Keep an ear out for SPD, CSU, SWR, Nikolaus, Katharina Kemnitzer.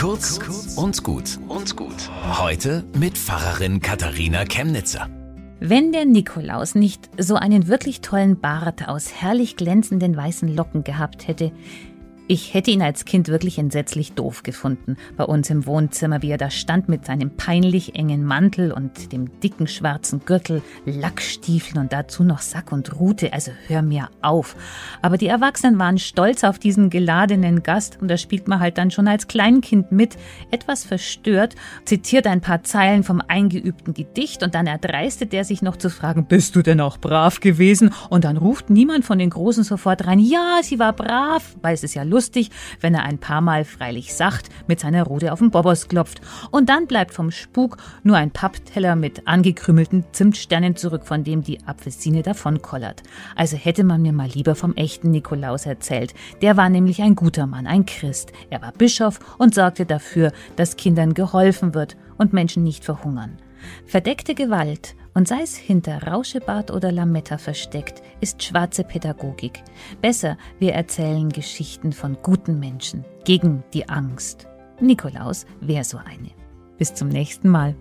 Kurz und gut. Heute mit Pfarrerin Katharina Kemnitzer. Wenn der Nikolaus nicht so einen wirklich tollen Bart aus herrlich glänzenden weißen Locken gehabt hätte, ich hätte ihn als Kind wirklich entsetzlich doof gefunden, bei uns im Wohnzimmer, wie er da stand mit seinem peinlich engen Mantel und dem dicken schwarzen Gürtel, Lackstiefeln und dazu noch Sack und Rute, also hör mir auf. Aber die Erwachsenen waren stolz auf diesen geladenen Gast und da spielt man halt dann schon als Kleinkind mit, etwas verstört, zitiert ein paar Zeilen vom eingeübten Gedicht und dann erdreistet er sich noch zu fragen, bist du denn auch brav gewesen? Und dann ruft niemand von den Großen sofort rein, ja, sie war brav, weil es ist ja lustig. Wenn er ein paar Mal freilich sacht mit seiner Rute auf den Bobos klopft. Und dann bleibt vom Spuk nur ein Pappteller mit angekrümelten Zimtsternen zurück, von dem die Apfelsine davon kollert. Also hätte man mir mal lieber vom echten Nikolaus erzählt. Der war nämlich ein guter Mann, ein Christ. Er war Bischof und sorgte dafür, dass Kindern geholfen wird und Menschen nicht verhungern. Verdeckte Gewalt, und sei es hinter Rauschebart oder Lametta versteckt, ist schwarze Pädagogik. Besser, wir erzählen Geschichten von guten Menschen gegen die Angst. Nikolaus wäre so eine. Bis zum nächsten Mal.